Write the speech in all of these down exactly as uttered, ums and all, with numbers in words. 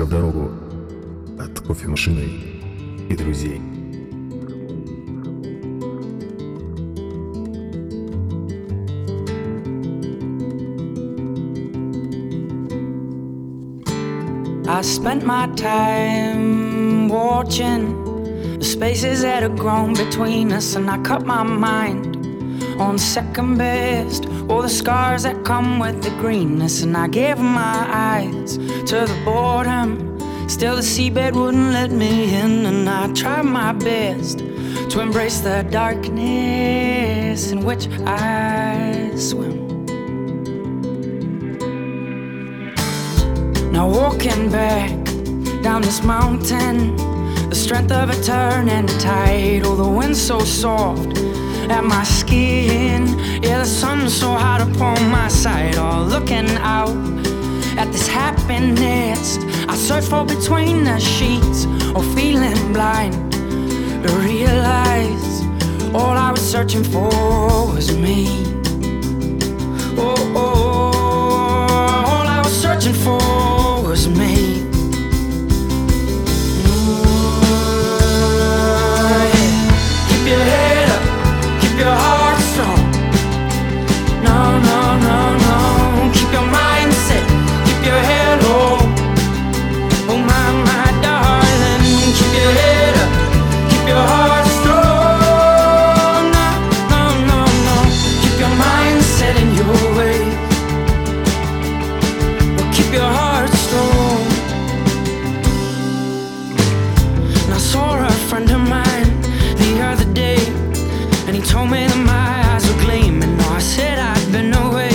Только в дорогу от кофемашины и друзей. I spent my time watching the spaces that had grown between us, and I cut my mind on second best, all the scars that come with the greenness, and I gave my eyes to the boredom. Still the seabed wouldn't let me in, and I tried my best to embrace the darkness in which I swim. Now walking back down this mountain, the strength of a turning tide, oh the wind's so soft at my skin, yeah the sun's so hot upon my side. All looking out at this happiness I search for between the sheets, or feeling blind to realize all I was searching for was me. Oh, oh, all I was searching for was me. Ooh, yeah. Keep your head up, keep your heart strong. No, no, no, no. Keep your mind set, keep your head low. Oh my, my darling, keep your head up, keep your heart strong. No, no, no, no. Keep your mind set in your way. Well, keep your heart. And I saw a friend of mine the other day, and he told me that my eyes were gleaming. No, I said I'd been away,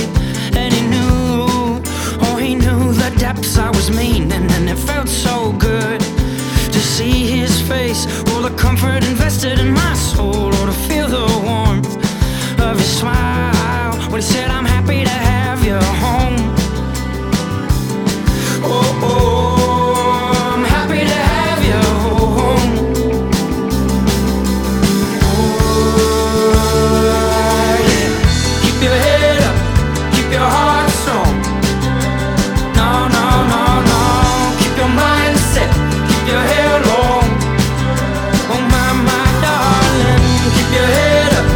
and he knew, oh he knew the depths I was meaning. And it felt so good to see his face, all the comfort invested in my soul, or to feel the warmth of his smile when he said, I'm happy to have you home. Oh, oh, I'm happy to have you home. Oh, yeah. Keep your head up, keep your heart strong. No, no, no, no. Keep your mind set, keep your head low. Oh, my, my darling, keep your head up,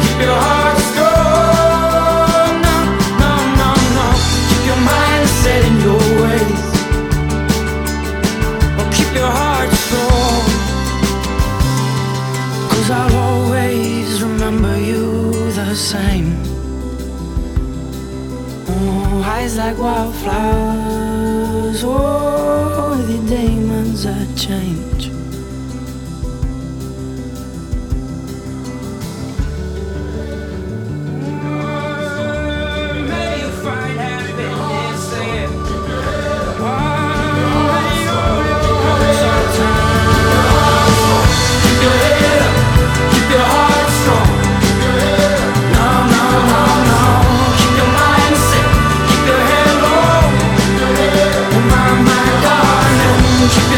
keep your heart strong. No, no, no, no. Keep your mind set in your ways. I'll always remember you the same. Oh, eyes like wildflowers, oh, the diamonds I change. Keep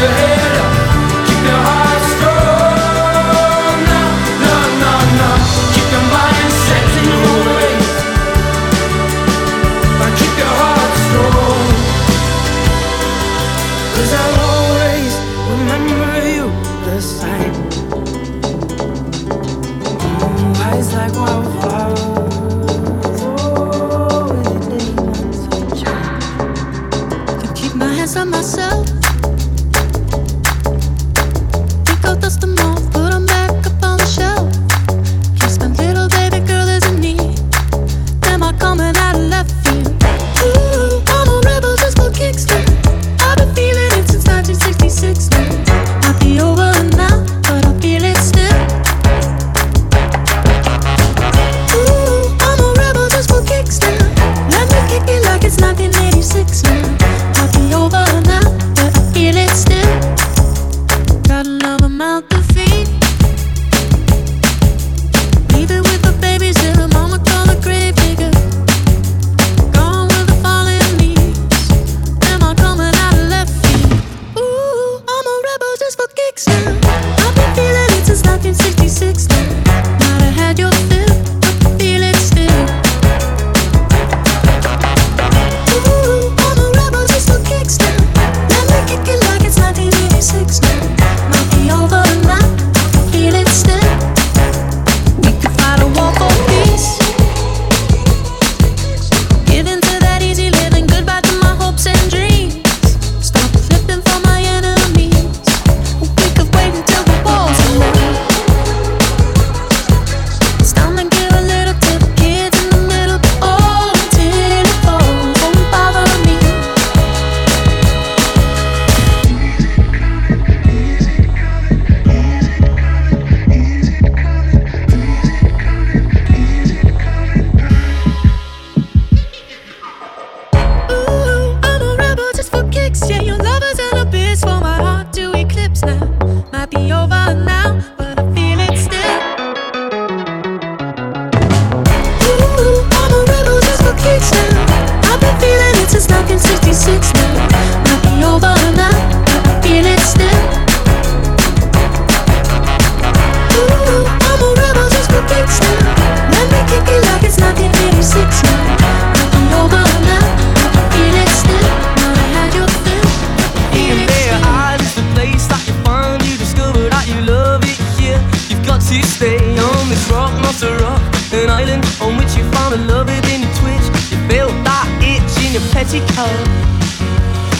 your head up, keep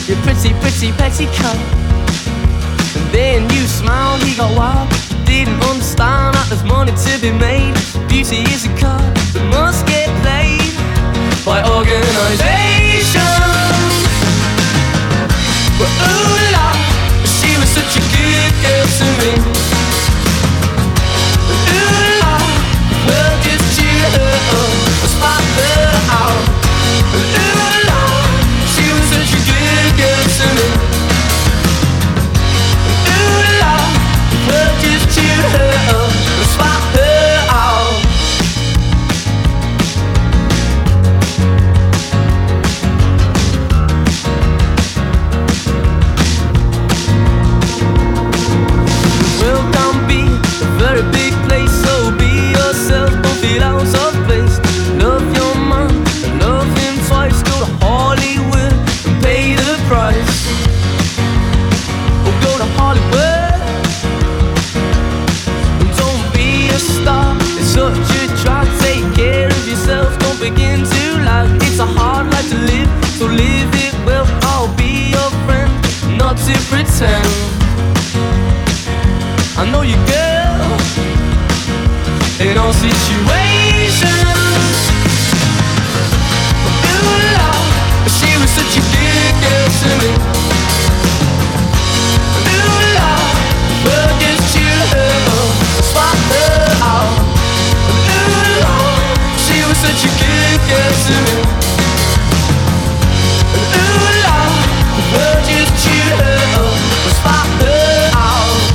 Your pretty, pretty petticoat. And then you smiled, he got wild. You didn't understand that there's money to be made. Beauty is a card that must get played by organisation. Well, ooh la, she was such a good girl to me. Ooh la, well just cheer her up, or spot her out. Ooh la, I know you, girl, in all situations. Ooh la, she was such a good girl to me. Ooh la, well just cheer her up, swap her out. Ooh la, she was such a good girl to me. Ooh la, well just cheer her up, swap her out.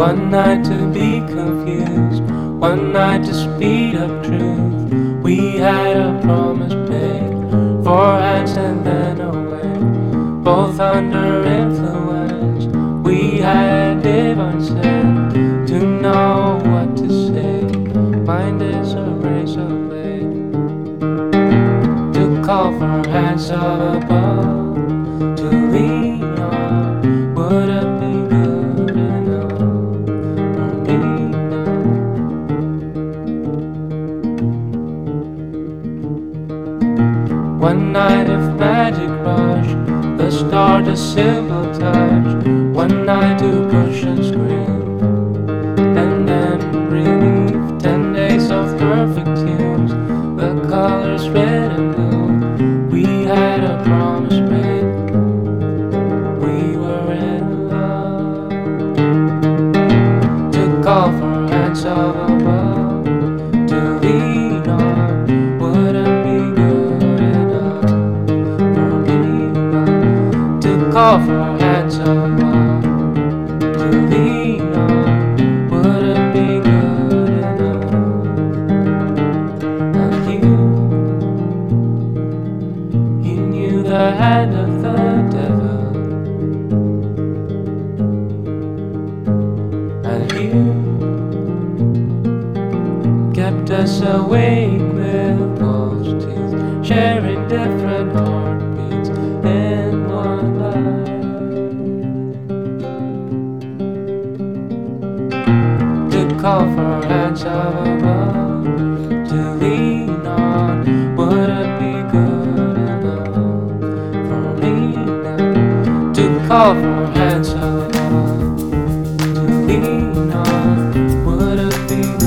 One night to be confused, one night to speed up truth. We had a promise made, four hands and then away. Both under influence, we had it unsaid. To know what to say, mind is a razor blade. To call for hands up above, to lean on, would it be good enough for me now? One night of magic rush, the start a simple touch. One night to push and scream, and then relief. Ten days of perfect tunes, the colors red and blue. Call for hands of above to lean on. Wouldn't be good enough for me now. To call for hands of above to lean on. Wouldn't be good enough. And you, you knew the hand of the devil. Kept us awake with false teeth, sharing different heartbeats in one life. To call for hands of above, to lean on, would it be good enough for me now? To call for hands of above, to lean on, would it be good?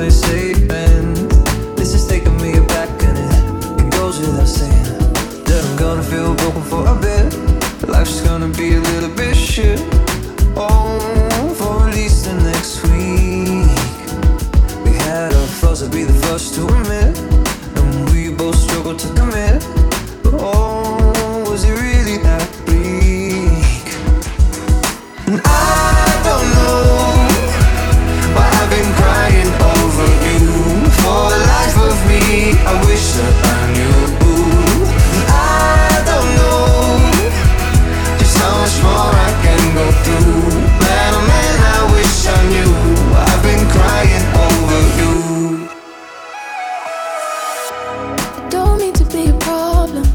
my statement. This is taking me aback and it, it goes without saying that I'm gonna feel broken for a bit. Life's just gonna be a little bit shit. Oh, for at least the next week. We had our flaws, I'd be the first to admit, and we both struggled to commit. But oh, was it really that bleak? And I don't know why I've been crying over you. For the life of me, I wish that I knew. And I don't know just how much more I can go through. Man, oh man, I wish I knew. I've been crying over you. I don't mean to be a problem,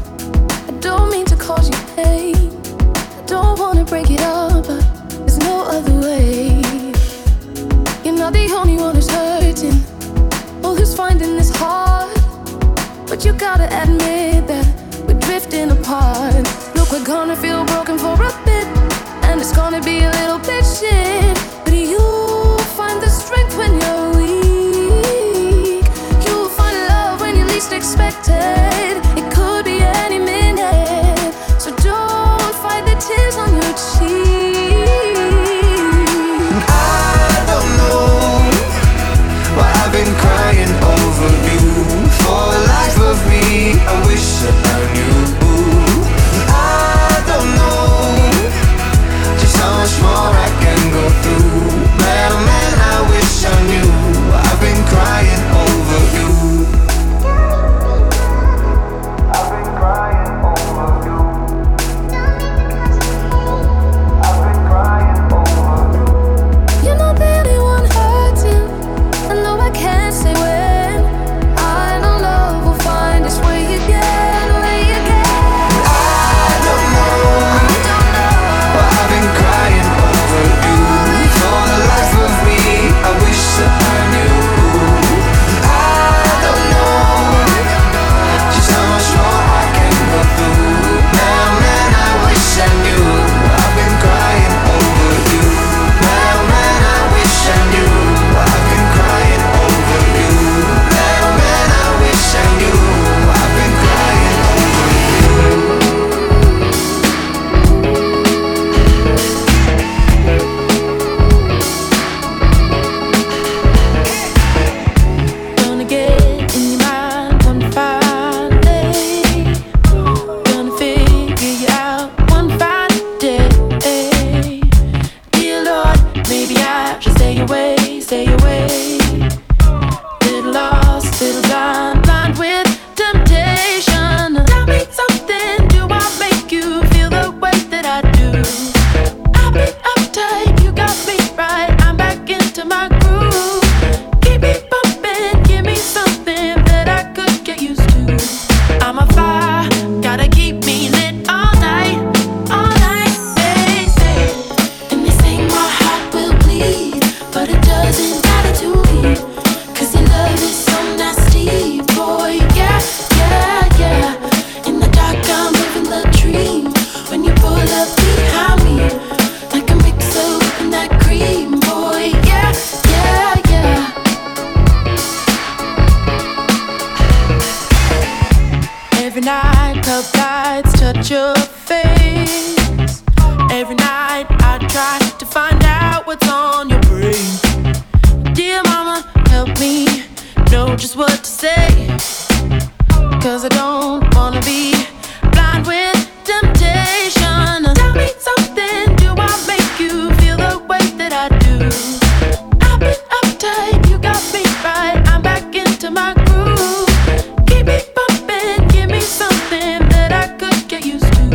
I don't mean to cause you pain. I don't wanna break it up, but there's no other way. You're not the only one who's hurting, or who's finding this hard. But you gotta admit that we're drifting apart. Look, we're gonna feel broken for a bit, and it's gonna be a little bit shit. But you'll find the strength when you're weak. You'll find love when you least expect it. It could be any minute, so don't fight the tears on your cheek. I don't know why I've been crying over you. For the life of me, I wish that I knew. I don't know how much more I can go through. Man, oh man, I wish I knew. I've been crying over you. I've been crying over you. I've been crying over you. You're not the only one hurting. I know I can't say when. I know love will find its way again, way again. I don't know. But I've been crying over you. For the life of me, I wish that I knew. I don't know just how much more I can go through. Man, oh man, I wish I knew. I've been crying over you. Man, oh man, I wish I knew. I've been crying over you. Man, oh man, I wish I knew. I've been crying over you. Gonna get in your mind one fine day. Gonna figure you out one fine day. Dear Lord, maybe I should stay away, stay away. Little lost, little blind, blind with temptation. Tell me something, do I make you feel the way that I do? I've been uptight, you got me right, I'm back into my groove. Keep me bumping, give me something that I could get used to. I'm a fire, gotta keep me lit all night, all night. They say, and they say my heart will bleed, but it doesn't matter to me, 'cause your love is so nasty, boy. Yeah, yeah, yeah. In the dark, I'm living the dream. When you pull up behind me, like a mixer in that cream, boy. Yeah, yeah, yeah. Every night, club lights touch your face. Every night, I try to find out what's on your brain. Dear mama, help me know just what to say. 'Cause I don't wanna be blind with temptation. Tell me something, do I make you feel the way that I do? I've been uptight, you got me right, I'm back into my groove. Keep me bumping, give me something that I could get used to.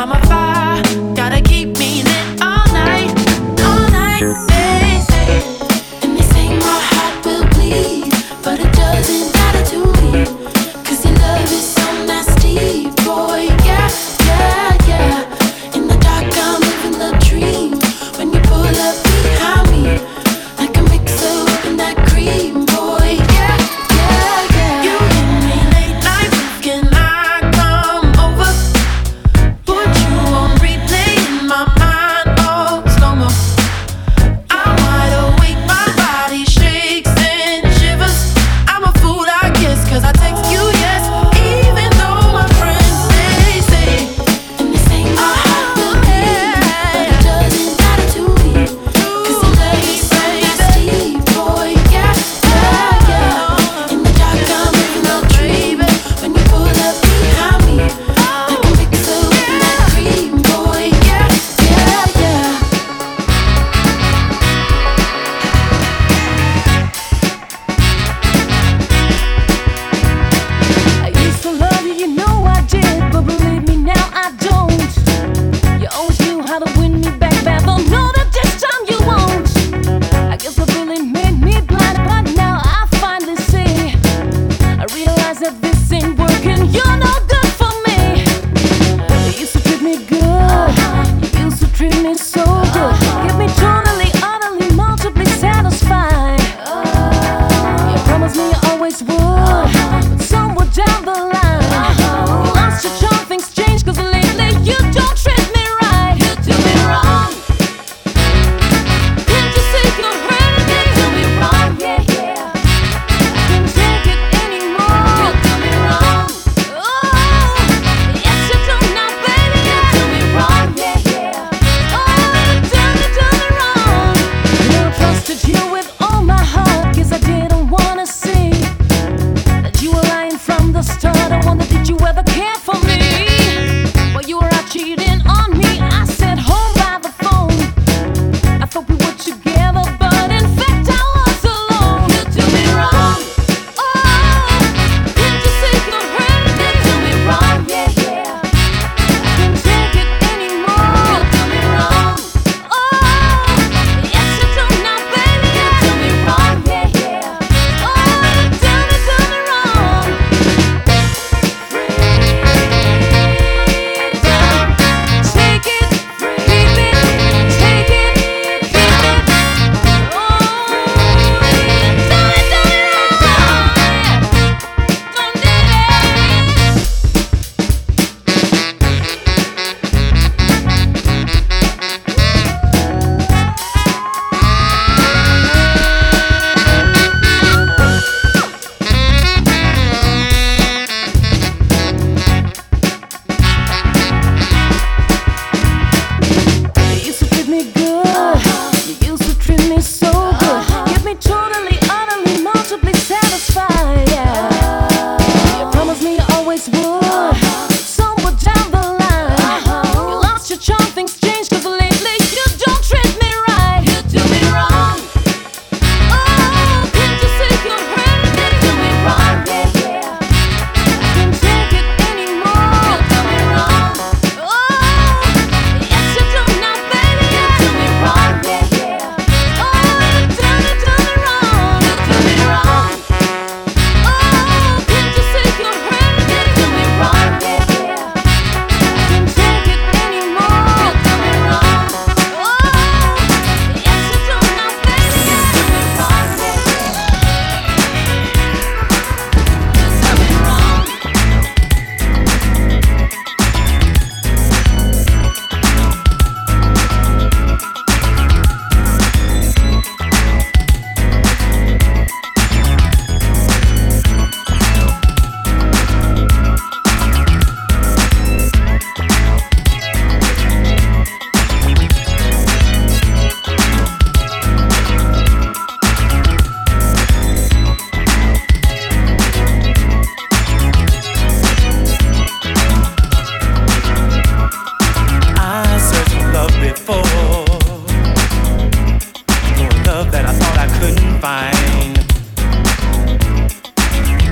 I'm a fire, gotta keep me lit all night, all night. They say, and they say my heart will bleed, but it doesn't matter to me, 'cause your love is so nasty, boy. Yeah, yeah, yeah. In the dark, I'm living the dream. When you pull up behind me, like a mixer in that cream, boy. Yeah, yeah, yeah. You hit me late night, can I come over? Put you on replay in my mind, oh slow mo. I'm wide awake, my body shakes and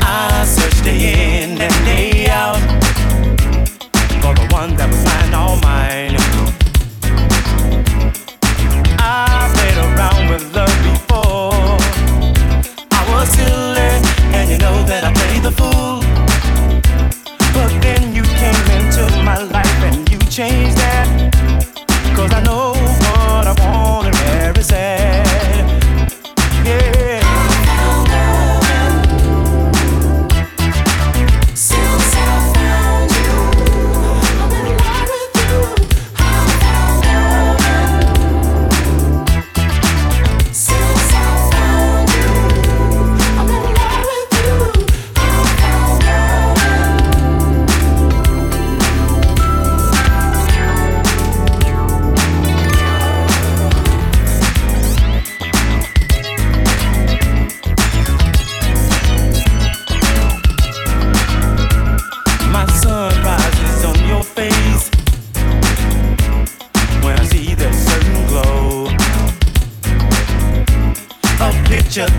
I searched day in and day out for the one that was mine, all mine. I played around with love before, I was silly, and you know that I played the fool. But then you came into my life and you changed that, 'cause I know what I want and where it's at.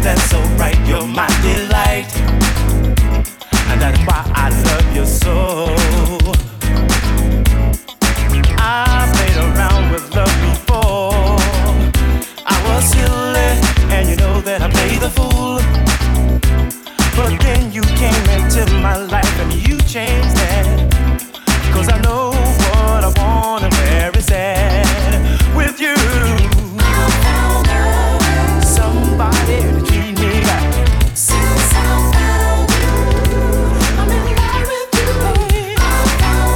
That's so right, you're my delight, and that's why I love you so. I played around with love before, I was silly, and you know that I played the fool. But then you came into my life and you changed that, 'cause I know what I want and where it's at with you. Since I found you, I'm in love with you, babe.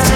That's